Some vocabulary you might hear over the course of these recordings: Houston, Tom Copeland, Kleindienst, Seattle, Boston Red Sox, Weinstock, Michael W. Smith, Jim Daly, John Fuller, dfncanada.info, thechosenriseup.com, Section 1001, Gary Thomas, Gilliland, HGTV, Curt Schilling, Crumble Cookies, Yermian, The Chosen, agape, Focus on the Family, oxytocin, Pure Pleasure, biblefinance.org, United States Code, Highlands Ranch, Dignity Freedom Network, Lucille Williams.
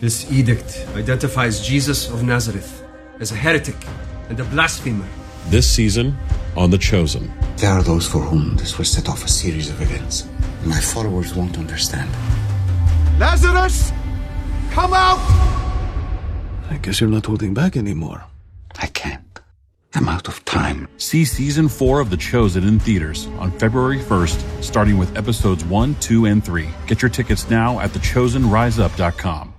This edict identifies Jesus of Nazareth as a heretic and a blasphemer. This season on The Chosen. There are those for whom this will set off a series of events. My followers won't understand. Lazarus, come out! I guess you're not holding back anymore. I can't. I'm out of time. See Season 4 of The Chosen in theaters on February 1st, starting with Episodes 1, 2, and 3. Get your tickets now at thechosenriseup.com.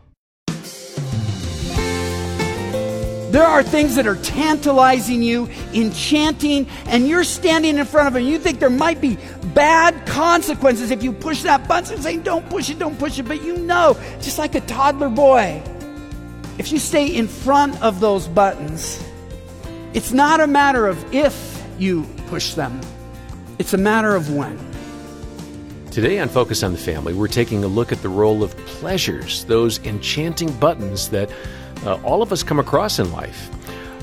There are things that are tantalizing you, enchanting, and you're standing in front of them. You think there might be bad consequences if you push that button and say, don't push it, but you know, just like a toddler boy, if you stay in front of those buttons, it's not a matter of if you push them, it's a matter of when. Today on Focus on the Family, we're taking a look at the role of pleasures, those enchanting buttons that all of us come across in life.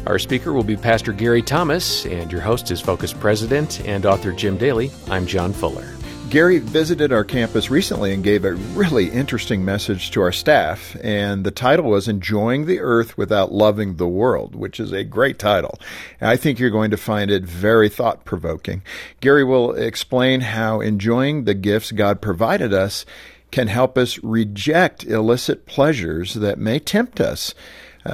Our speaker will be Pastor Gary Thomas, and your host is Focus President and author Jim Daly. I'm John Fuller. Gary visited our campus recently and gave a really interesting message to our staff, and the title was Enjoying the Earth Without Loving the World, which is a great title. And I think you're going to find it very thought-provoking. Gary will explain how enjoying the gifts God provided us can help us reject illicit pleasures that may tempt us.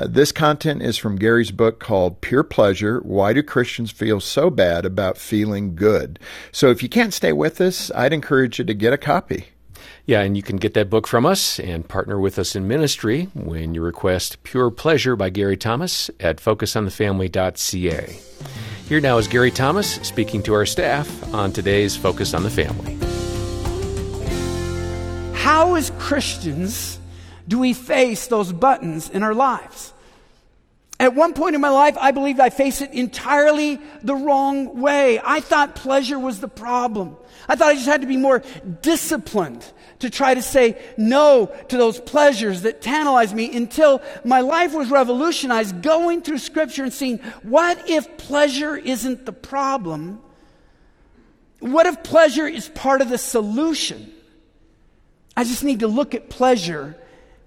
This content is from Gary's book called Pure Pleasure, Why Do Christians Feel So Bad About Feeling Good? So if you can't stay with us, I'd encourage you to get a copy. Yeah, and you can get that book from us and partner with us in ministry when you request Pure Pleasure by Gary Thomas at focusonthefamily.ca. Here now is Gary Thomas speaking to our staff on today's Focus on the Family. How, as Christians, do we face those buttons in our lives? At one point in my life, I believed I faced it entirely the wrong way. I thought pleasure was the problem. I thought I just had to be more disciplined to try to say no to those pleasures that tantalized me, until my life was revolutionized going through Scripture and seeing, what if pleasure isn't the problem? What if pleasure is part of the solution? I just need to look at pleasure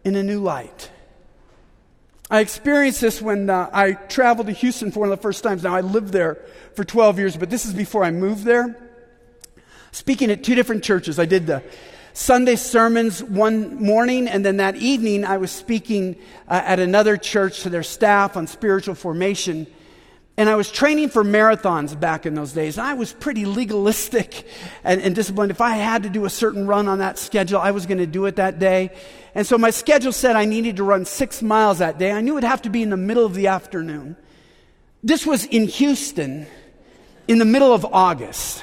in a new light. I experienced this when I traveled to Houston for one of the first times. Now, I lived there for 12 years, but this is before I moved there. Speaking at two different churches. I did the Sunday sermons one morning, and then that evening I was speaking at another church to their staff on spiritual formation. And I was training for marathons back in those days. I was pretty legalistic and disciplined. If I had to do a certain run on that schedule, I was going to do it that day. And so my schedule said I needed to run 6 miles that day. I knew it would have to be in the middle of the afternoon. This was in Houston in the middle of August.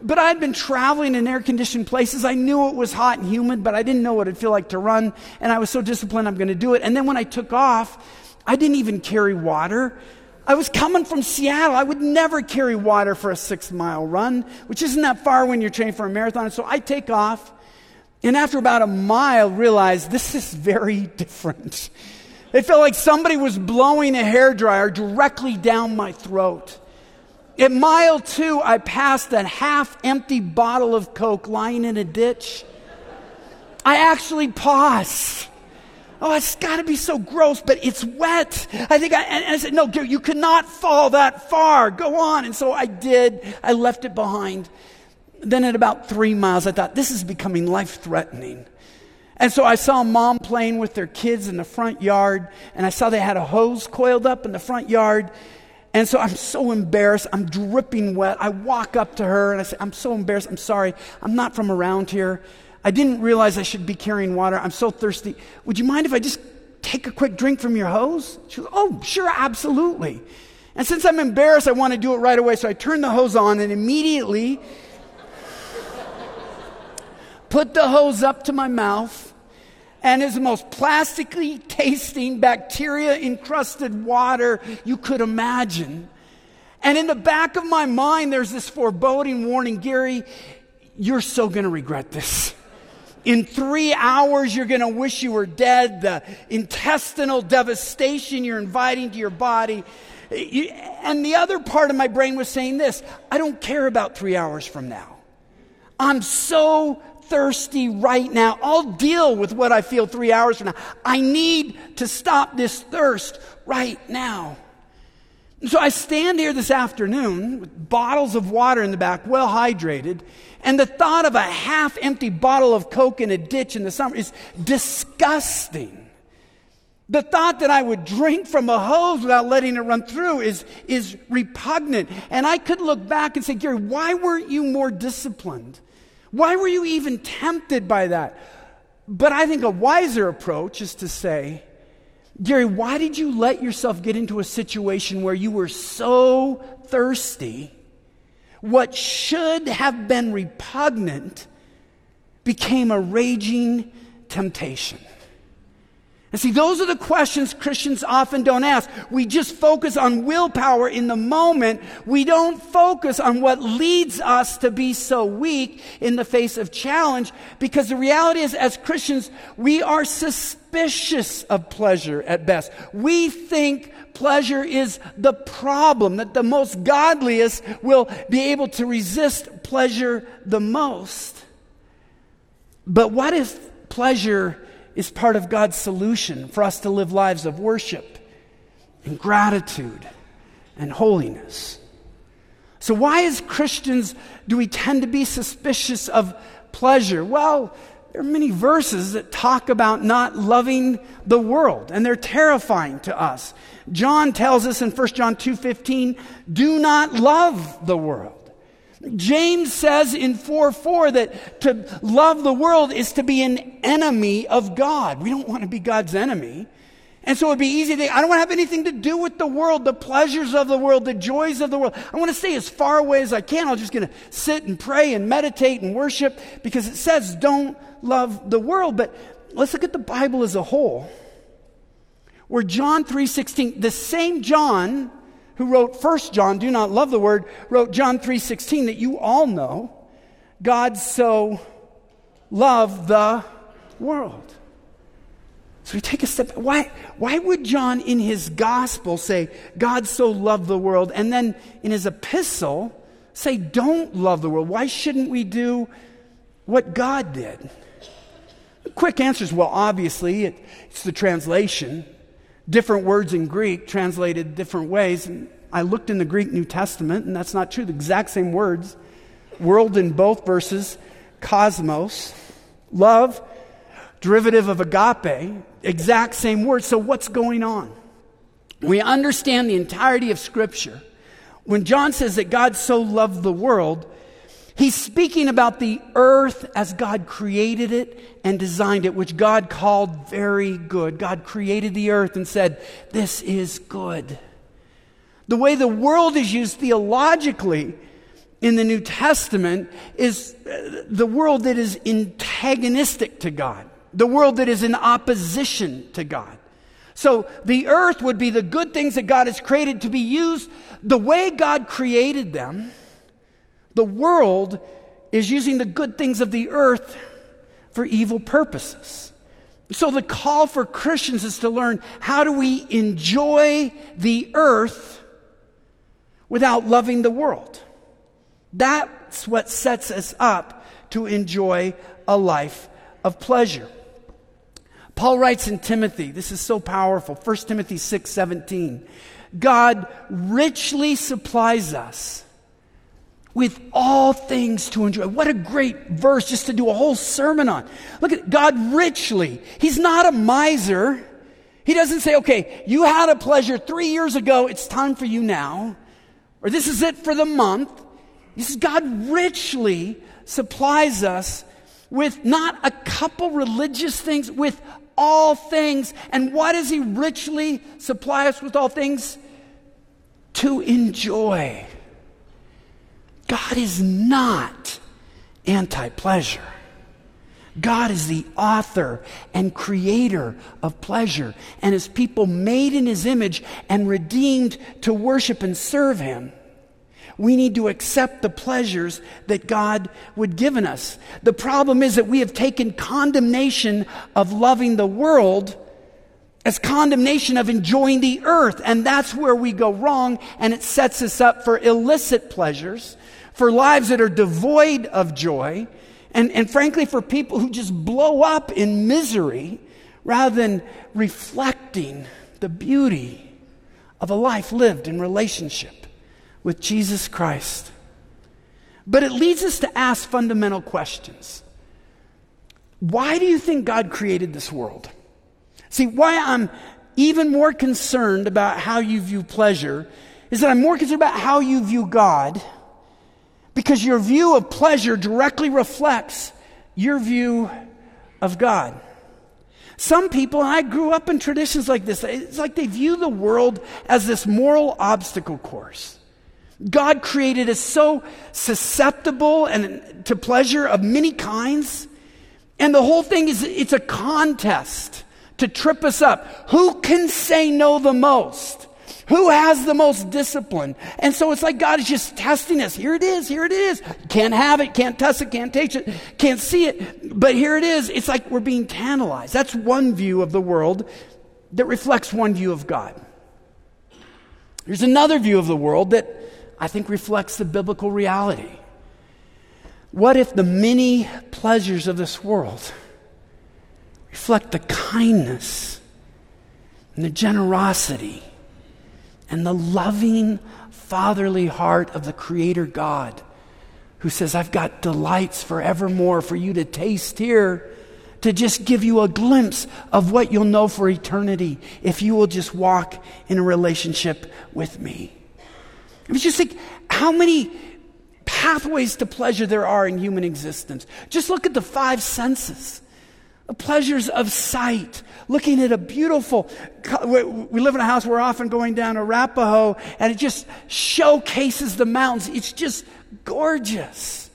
But I'd been traveling in air-conditioned places. I knew it was hot and humid, but I didn't know what it'd feel like to run. And I was so disciplined, I'm going to do it. And then when I took off, I didn't even carry water. I was coming from Seattle. I would never carry water for a 6 mile run, which isn't that far when you're training for a marathon. So I take off, and after about a mile, realize this is very different. It felt like somebody was blowing a hairdryer directly down my throat. At mile 2, I passed a half-empty bottle of Coke lying in a ditch. I actually paused. Oh, it's got to be so gross, but it's wet. I said, no, Gary, you cannot fall that far. Go on. And so I did. I left it behind. Then at about 3 miles, I thought, this is becoming life-threatening. And so I saw mom playing with their kids in the front yard, and I saw they had a hose coiled up in the front yard. And so I'm so embarrassed. I'm dripping wet. I walk up to her, and I say, I'm so embarrassed. I'm sorry. I'm not from around here. I didn't realize I should be carrying water. I'm so thirsty. Would you mind if I just take a quick drink from your hose? She was, oh, sure, absolutely. And since I'm embarrassed, I want to do it right away. So I turned the hose on and immediately put the hose up to my mouth. And it's the most plastically tasting, bacteria-encrusted water you could imagine. And in the back of my mind, there's this foreboding warning, Gary, you're so going to regret this. In 3 hours, you're going to wish you were dead. The intestinal devastation you're inviting to your body. And the other part of my brain was saying this, I don't care about 3 hours from now. I'm so thirsty right now. I'll deal with what I feel 3 hours from now. I need to stop this thirst right now. So I stand here this afternoon with bottles of water in the back, well hydrated, and the thought of a half-empty bottle of Coke in a ditch in the summer is disgusting. The thought that I would drink from a hose without letting it run through is repugnant. And I could look back and say, Gary, why weren't you more disciplined? Why were you even tempted by that? But I think a wiser approach is to say, Gary, why did you let yourself get into a situation where you were so thirsty, what should have been repugnant became a raging temptation? And see, those are the questions Christians often don't ask. We just focus on willpower in the moment. We don't focus on what leads us to be so weak in the face of challenge, because the reality is, as Christians, we are suspicious of pleasure at best. We think pleasure is the problem, that the most godliest will be able to resist pleasure the most. But what if pleasure is part of God's solution for us to live lives of worship and gratitude and holiness? So why, as Christians, do we tend to be suspicious of pleasure? Well, there are many verses that talk about not loving the world, and they're terrifying to us. John tells us in 1 John 2:15, do not love the world. James says in 4:4 that to love the world is to be an enemy of God. We don't want to be God's enemy. And so it would be easy to think, I don't want to have anything to do with the world, the pleasures of the world, the joys of the world. I want to stay as far away as I can. I'm just going to sit and pray and meditate and worship, because it says don't love the world. But let's look at the Bible as a whole, where John 3:16, the same John who wrote 1 John, do not love the word, wrote John 3:16 that you all know, God so loved the world. So we take a step back. Why would John in his gospel say, God so loved the world, and then in his epistle say, don't love the world? Why shouldn't we do what God did? The quick answer is, well, obviously, it's the translation. Different words in Greek translated different ways. And I looked in the Greek New Testament, and that's not true. The exact same words. World in both verses. Cosmos. Love. Derivative of agape. Exact same word. So what's going on? We understand the entirety of Scripture. When John says that God so loved the world, he's speaking about the earth as God created it and designed it, which God called very good. God created the earth and said, this is good. The way the world is used theologically in the New Testament is the world that is antagonistic to God, the world that is in opposition to God. So the earth would be the good things that God has created to be used the way God created them. The world is using the good things of the earth for evil purposes. So the call for Christians is to learn, how do we enjoy the earth without loving the world? That's what sets us up to enjoy a life of pleasure. Paul writes in Timothy, this is so powerful, 1 Timothy 6:17, God richly supplies us with all things to enjoy. What a great verse just to do a whole sermon on. Look at God richly. He's not a miser. He doesn't say, okay, you had a pleasure 3 years ago, it's time for you now. Or this is it for the month. He says God richly supplies us with not a couple religious things, with all things. And why does he richly supply us with all things? To enjoy. God is not anti-pleasure. God is the author and creator of pleasure, and his people made in his image and redeemed to worship and serve him. We need to accept the pleasures that God would give us. The problem is that we have taken condemnation of loving the world as condemnation of enjoying the earth, and that's where we go wrong, and it sets us up for illicit pleasures, for lives that are devoid of joy, And frankly, for people who just blow up in misery rather than reflecting the beauty of a life lived in relationship with Jesus Christ. But it leads us to ask fundamental questions. Why do you think God created this world? See, why I'm even more concerned about how you view pleasure is that I'm more concerned about how you view God, because your view of pleasure directly reflects your view of God. Some people, and I grew up in traditions like this, it's like they view the world as this moral obstacle course. God created us so susceptible and to pleasure of many kinds. And the whole thing is, it's a contest to trip us up. Who can say no the most? Who has the most discipline? And so it's like God is just testing us. Here it is, here it is. Can't have it, can't test it, can't taste it, can't see it. But here it is. It's like we're being tantalized. That's one view of the world that reflects one view of God. There's another view of the world that I think reflects the biblical reality. What if the many pleasures of this world reflect the kindness and the generosity and the loving, fatherly heart of the Creator God, who says, I've got delights forevermore for you to taste here, to just give you a glimpse of what you'll know for eternity if you will just walk in a relationship with me. I mean, just think how many pathways to pleasure there are in human existence. Just look at the five senses. The pleasures of sight, looking at a beautiful, we live in a house, we're often going down Arapahoe, and it just showcases the mountains. It's just gorgeous.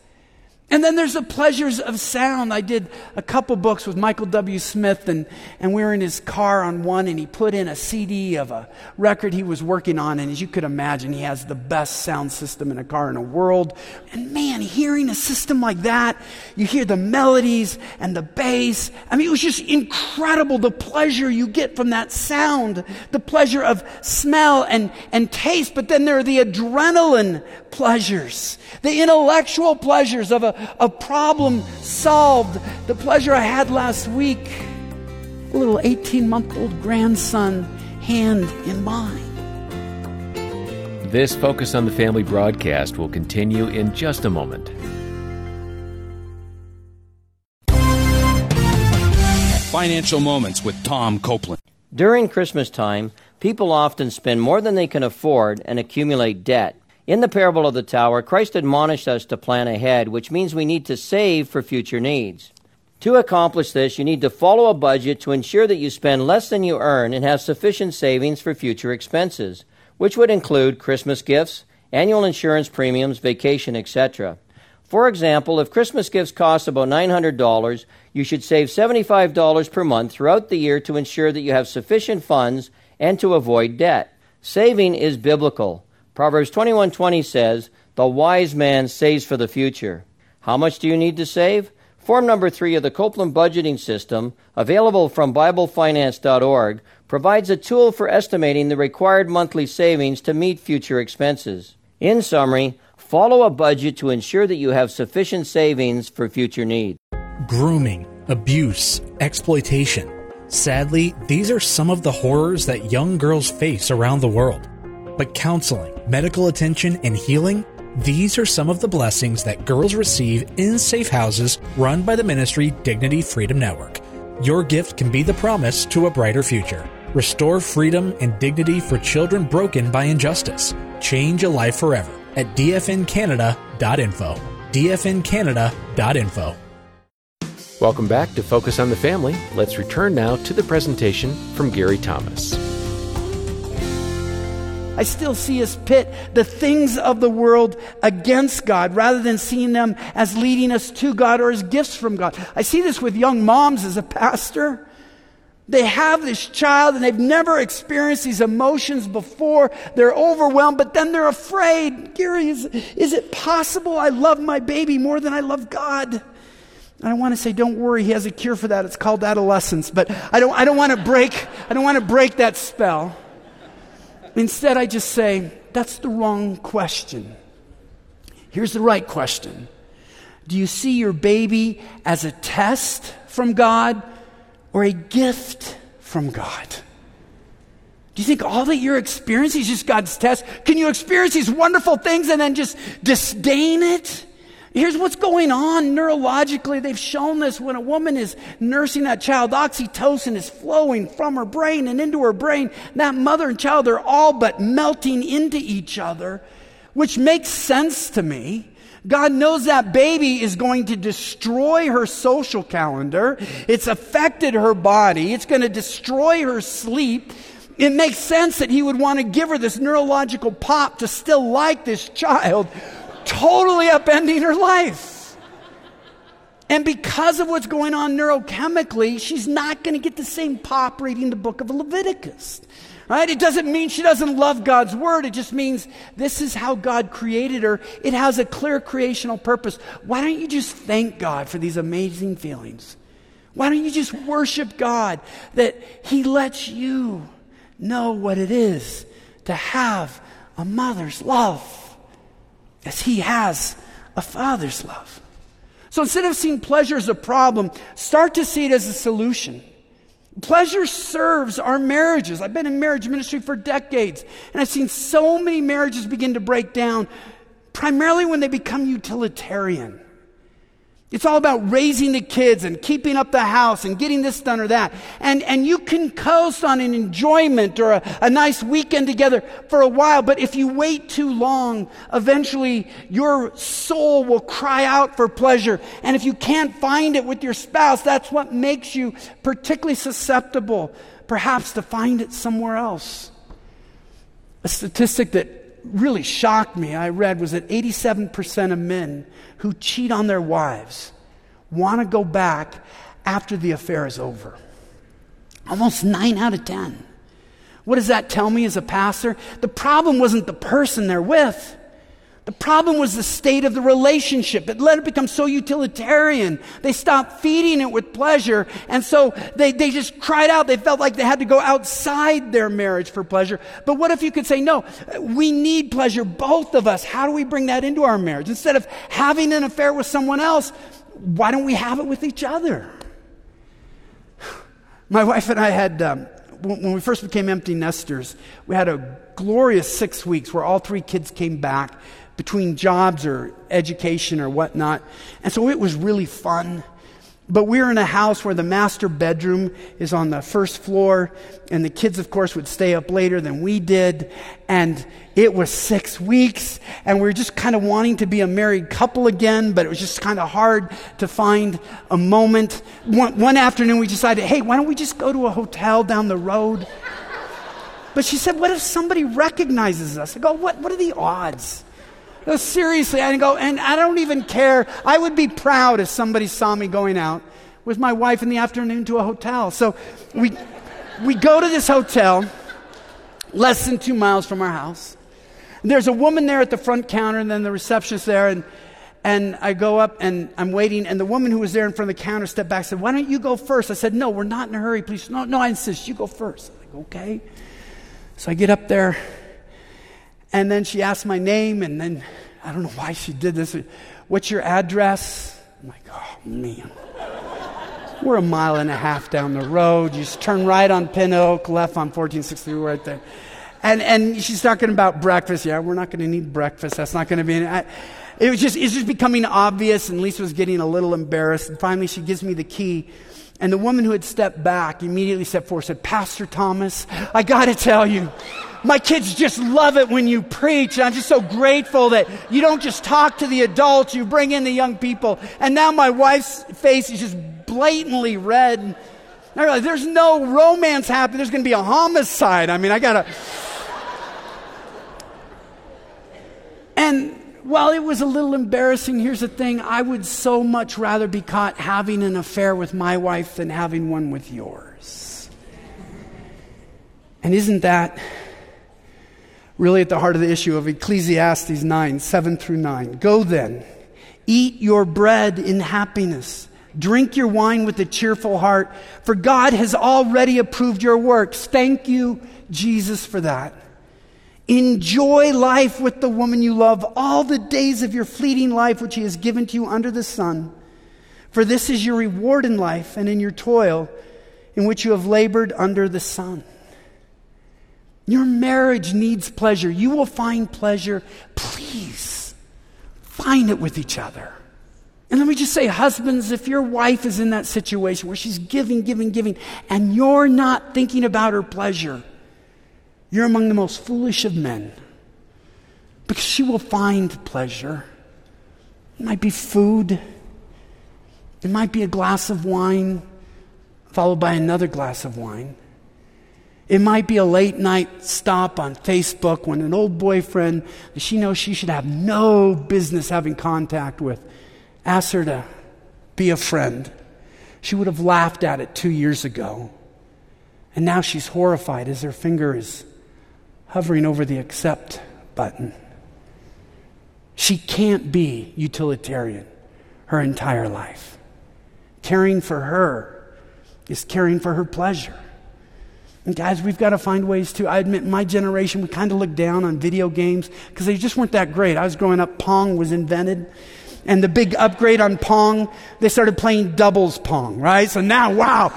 And then there's the pleasures of sound. I did a couple books with Michael W. Smith, and we were in his car on one, and he put in a CD of a record he was working on, and as you could imagine, he has the best sound system in a car in the world. And man, hearing a system like that, you hear the melodies and the bass. I mean, it was just incredible, the pleasure you get from that sound, the pleasure of smell and taste. But then there are the adrenaline pleasures, the intellectual pleasures of a problem solved. The pleasure I had last week, a little 18-month-old grandson, hand in mine. This Focus on the Family broadcast will continue in just a moment. Financial Moments with Tom Copeland. During Christmas time, people often spend more than they can afford and accumulate debt. In the parable of the tower, Christ admonished us to plan ahead, which means we need to save for future needs. To accomplish this, you need to follow a budget to ensure that you spend less than you earn and have sufficient savings for future expenses, which would include Christmas gifts, annual insurance premiums, vacation, etc. For example, if Christmas gifts cost about $900, you should save $75 per month throughout the year to ensure that you have sufficient funds and to avoid debt. Saving is biblical. Proverbs 21:20 says, the wise man saves for the future. How much do you need to save? Form number 3 of the Copeland Budgeting System, available from biblefinance.org, provides a tool for estimating the required monthly savings to meet future expenses. In summary, follow a budget to ensure that you have sufficient savings for future needs. Grooming, abuse, exploitation. Sadly, these are some of the horrors that young girls face around the world. But counseling, medical attention, and healing, these are some of the blessings that girls receive in safe houses run by the ministry Dignity Freedom Network. Your gift can be the promise to a brighter future. Restore freedom and dignity for children broken by injustice. Change a life forever at dfncanada.info. dfncanada.info. Welcome back to Focus on the Family. Let's return now to the presentation from Gary Thomas. I still see us pit the things of the world against God rather than seeing them as leading us to God or as gifts from God. I see this with young moms as a pastor. They have this child and they've never experienced these emotions before. They're overwhelmed, but then they're afraid. Gary, is it possible I love my baby more than I love God? And I want to say, don't worry, he has a cure for that. It's called adolescence, but I don't want to break that spell. Instead, I just say, that's the wrong question. Here's the right question. Do you see your baby as a test from God or a gift from God? Do you think all that you're experiencing is just God's test? Can you experience these wonderful things and then just disdain it? Here's what's going on neurologically. They've shown this. When a woman is nursing that child, oxytocin is flowing from her brain and into her brain. That mother and child are all but melting into each other, which makes sense to me. God knows that baby is going to destroy her social calendar. It's affected her body. It's going to destroy her sleep. It makes sense that he would want to give her this neurological pop to still like this child, totally upending her life. And because of what's going on neurochemically, she's not going to get the same pop reading the book of Leviticus. Right? It doesn't mean she doesn't love God's word. It just means this is how God created her. It has a clear creational purpose. Why don't you just thank God for these amazing feelings? Why don't you just worship God that he lets you know what it is to have a mother's love as he has a father's love? So instead of seeing pleasure as a problem, start to see it as a solution. Pleasure serves our marriages. I've been in marriage ministry for decades, and I've seen so many marriages begin to break down, primarily when they become utilitarian. It's all about raising the kids and keeping up the house and getting this done or that. And you can coast on an enjoyment or a nice weekend together for a while, but if you wait too long, eventually your soul will cry out for pleasure. And if you can't find it with your spouse, that's what makes you particularly susceptible, perhaps, to find it somewhere else. A statistic that really shocked me, I read, was that 87% of men who cheat on their wives want to go back after the affair is over. Almost 9 out of 10. What does that tell me as a pastor? The problem wasn't the person they're with. The problem was the state of the relationship. It let it become so utilitarian. They stopped feeding it with pleasure, and so they just cried out. They felt like they had to go outside their marriage for pleasure. But what if you could say, no, we need pleasure, both of us. How do we bring that into our marriage? Instead of having an affair with someone else, why don't we have it with each other? My wife and I had, when we first became empty nesters, we had a glorious 6 weeks where all 3 kids came back between jobs or education or whatnot. And so it was really fun. But we were in a house where the master bedroom is on the first floor, and the kids, of course, would stay up later than we did. And it was 6 weeks, and we were just kind of wanting to be a married couple again, but it was just kind of hard to find a moment. One afternoon, we decided, hey, why don't we just go to a hotel down the road? But she said, what if somebody recognizes us? I go, what are the odds? No, seriously, I go, and I don't even care. I would be proud if somebody saw me going out with my wife in the afternoon to a hotel. So we go to this hotel, less than 2 miles from our house. There's a woman there at the front counter, and then the receptionist there, and I go up, and I'm waiting, and the woman who was there in front of the counter stepped back and said, why don't you go first? I said, no, we're not in a hurry, please. No, I insist, you go first. I'm like, okay. So I get up there, and then she asked my name, and then I don't know why she did this. What's your address? I'm like, oh, man. We're a mile and a half down the road. You just turn right on Pin Oak, left on 1463, right there. And she's talking about breakfast. Yeah, we're not going to need breakfast. That's not going to be any... It's just becoming obvious, and Lisa was getting a little embarrassed. And finally, she gives me the key. And the woman who had stepped back immediately stepped forward and said, Pastor Thomas, I got to tell you, my kids just love it when you preach. And I'm just so grateful that you don't just talk to the adults, you bring in the young people. And now my wife's face is just blatantly red. And I realized there's no romance happening. There's going to be a homicide. I mean, I got to... And... Well, it was a little embarrassing. Here's the thing. I would so much rather be caught having an affair with my wife than having one with yours. And isn't that really at the heart of the issue of Ecclesiastes 9, 7 through 9? Go then, eat your bread in happiness. Drink your wine with a cheerful heart, for God has already approved your works. Thank you, Jesus, for that. Enjoy life with the woman you love all the days of your fleeting life which he has given to you under the sun. For this is your reward in life and in your toil in which you have labored under the sun. Your marriage needs pleasure. You will find pleasure. Please find it with each other. And let me just say, husbands, if your wife is in that situation where she's giving, and you're not thinking about her pleasure, you're among the most foolish of men, because she will find pleasure. It might be food. It might be a glass of wine followed by another glass of wine. It might be a late night stop on Facebook when an old boyfriend that she knows she should have no business having contact with asks her to be a friend. She would have laughed at it 2 years ago. And now she's horrified as her finger is hovering over the accept button. She can't be utilitarian her entire life. Caring for her is caring for her pleasure. And guys, we've got to find ways to. I admit, in my generation, we kind of looked down on video games because they just weren't that great. I was growing up, Pong was invented. And the big upgrade on Pong, they started playing doubles Pong, right? So now, wow,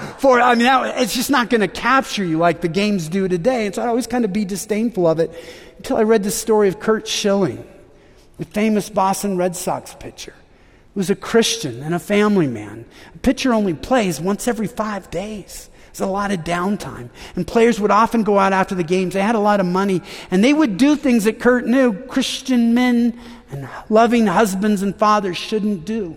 now it's just not going to capture you like the games do today. And so I'd always kind of be disdainful of it until I read the story of Curt Schilling, the famous Boston Red Sox pitcher, who was a Christian and a family man. A pitcher only plays once every 5 days. It's a lot of downtime. And players would often go out after the games. They had a lot of money. And they would do things that Curt knew Christian men and loving husbands and fathers shouldn't do.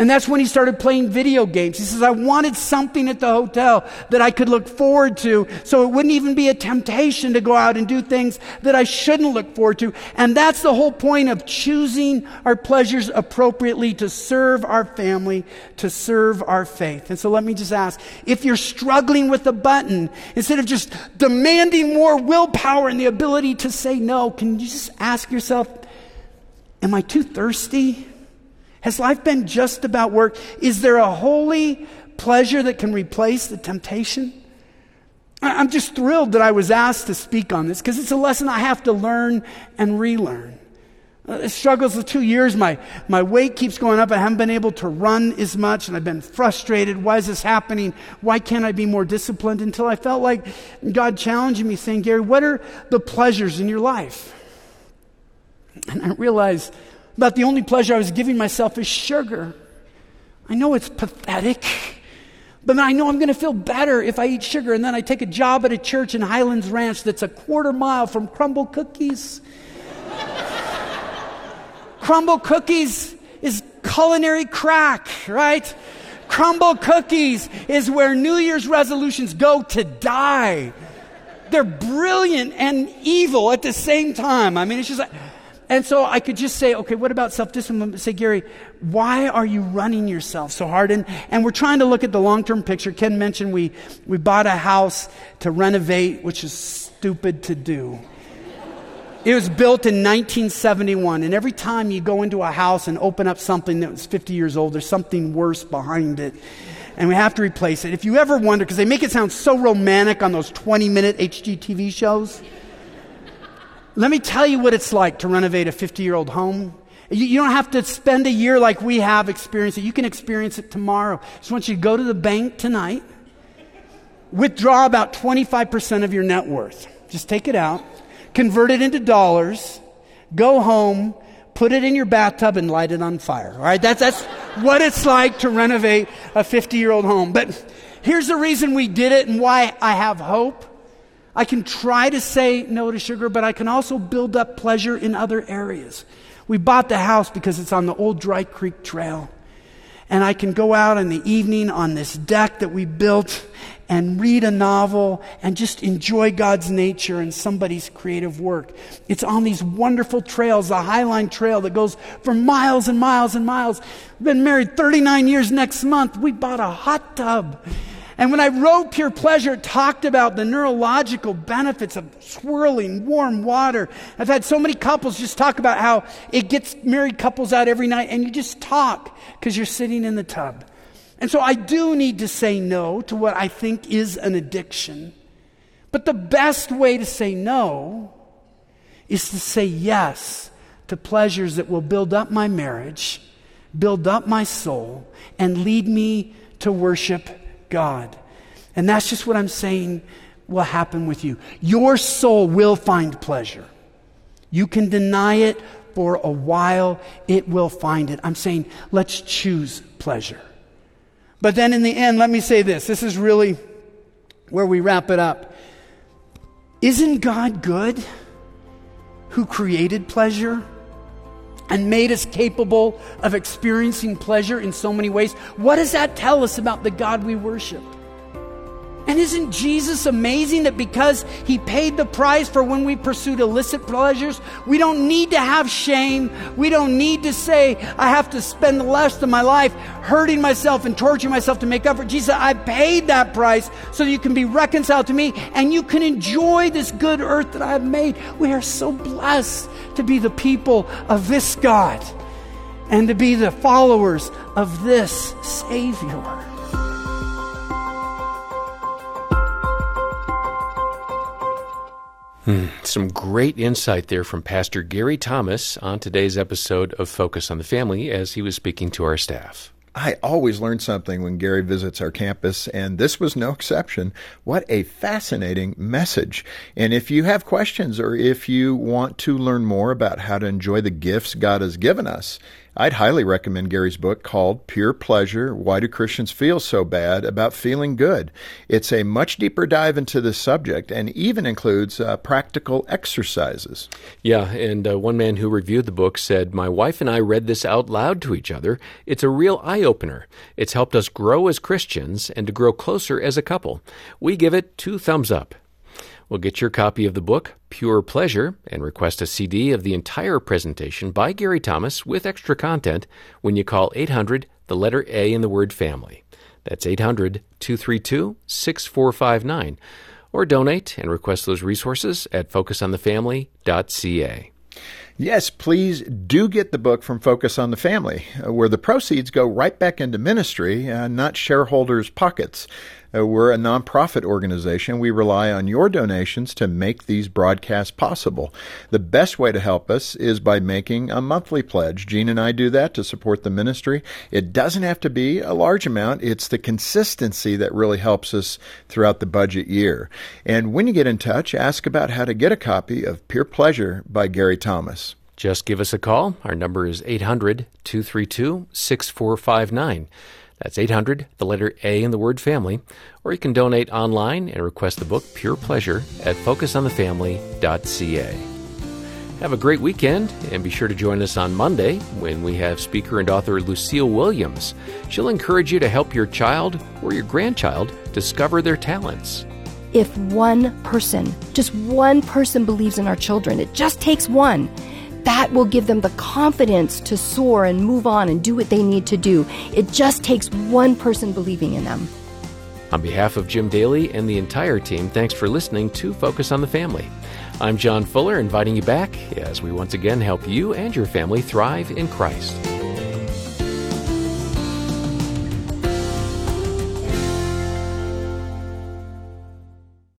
And that's when he started playing video games. He says, I wanted something at the hotel that I could look forward to, so it wouldn't even be a temptation to go out and do things that I shouldn't look forward to. And that's the whole point of choosing our pleasures appropriately to serve our family, to serve our faith. And so let me just ask, if you're struggling with the button, instead of just demanding more willpower and the ability to say no, can you just ask yourself, am I too thirsty? Has life been just about work? Is there a holy pleasure that can replace the temptation? I'm just thrilled that I was asked to speak on this because it's a lesson I have to learn and relearn. Struggles of 2 years, my weight keeps going up. I haven't been able to run as much, and I've been frustrated. Why is this happening? Why can't I be more disciplined? Until I felt like God challenging me, saying, Gary, what are the pleasures in your life? And I realized about the only pleasure I was giving myself is sugar. I know it's pathetic, but I know I'm going to feel better if I eat sugar. And then I take a job at a church in Highlands Ranch that's a 1/4 mile from Crumble Cookies. Crumble Cookies is culinary crack, right? Crumble Cookies is where New Year's resolutions go to die. They're brilliant and evil at the same time. I mean, it's just like... And so I could just say, okay, what about self-discipline? Say, Gary, why are you running yourself so hard? And we're trying to look at the long-term picture. Ken mentioned we bought a house to renovate, which is stupid to do. It was built in 1971, and every time you go into a house and open up something that was 50 years old, there's something worse behind it. And we have to replace it. If you ever wonder, because they make it sound so romantic on those 20-minute HGTV shows. Let me tell you what it's like to renovate a 50-year-old home. You don't have to spend a year like we have experiencing it. You can experience it tomorrow. I just want you to go to the bank tonight, withdraw about 25% of your net worth. Just take it out, convert it into dollars, go home, put it in your bathtub, and light it on fire. All right, that's what it's like to renovate a 50-year-old home. But here's the reason we did it and why I have hope. I can try to say no to sugar, but I can also build up pleasure in other areas. We bought the house because it's on the old Dry Creek Trail. And I can go out in the evening on this deck that we built and read a novel and just enjoy God's nature and somebody's creative work. It's on these wonderful trails, the Highline Trail that goes for miles and miles and miles. We've been married 39 years next month. We bought a hot tub. And when I wrote Pure Pleasure, it talked about the neurological benefits of swirling warm water. I've had so many couples just talk about how it gets married couples out every night, and you just talk because you're sitting in the tub. And so I do need to say no to what I think is an addiction. But the best way to say no is to say yes to pleasures that will build up my marriage, build up my soul, and lead me to worship God. And that's just what I'm saying will happen with you. Your soul will find pleasure. You can deny it for a while. It will find it. I'm saying let's choose pleasure. But then in the end, let me say this. This is really where we wrap it up. Isn't God good, who created pleasure and made us capable of experiencing pleasure in so many ways? What does that tell us about the God we worship? And isn't Jesus amazing that because he paid the price for when we pursued illicit pleasures, we don't need to have shame. We don't need to say, I have to spend the rest of my life hurting myself and torturing myself to make up for it. Jesus, I paid that price so that you can be reconciled to me and you can enjoy this good earth that I have made. We are so blessed to be the people of this God and to be the followers of this Savior. Some great insight there from Pastor Gary Thomas on today's episode of Focus on the Family as he was speaking to our staff. I always learn something when Gary visits our campus, and this was no exception. What a fascinating message. And if you have questions or if you want to learn more about how to enjoy the gifts God has given us, I'd highly recommend Gary's book called Pure Pleasure, Why Do Christians Feel So Bad About Feeling Good? It's a much deeper dive into this subject and even includes practical exercises. Yeah, and one man who reviewed the book said, my wife and I read this out loud to each other. It's a real eye-opener. It's helped us grow as Christians and to grow closer as a couple. We give it 2 thumbs up. We'll get your copy of the book, Pure Pleasure, and request a CD of the entire presentation by Gary Thomas with extra content when you call 800, the letter A in the word family. That's 800-232-6459. Or donate and request those resources at focusonthefamily.ca. Yes, please do get the book from Focus on the Family, where the proceeds go right back into ministry, not shareholders' pockets. We're a nonprofit organization. We rely on your donations to make these broadcasts possible. The best way to help us is by making a monthly pledge. Gene and I do that to support the ministry. It doesn't have to be a large amount. It's the consistency that really helps us throughout the budget year. And when you get in touch, ask about how to get a copy of Pure Pleasure by Gary Thomas. Just give us a call. Our number is 800-232-6459. That's 800, the letter A in the word family, or you can donate online and request the book Pure Pleasure at focusonthefamily.ca. Have a great weekend, and be sure to join us on Monday when we have speaker and author Lucille Williams. She'll encourage you to help your child or your grandchild discover their talents. If one person, just one person, believes in our children, it just takes one. That will give them the confidence to soar and move on and do what they need to do. It just takes one person believing in them. On behalf of Jim Daly and the entire team, thanks for listening to Focus on the Family. I'm John Fuller, inviting you back as we once again help you and your family thrive in Christ.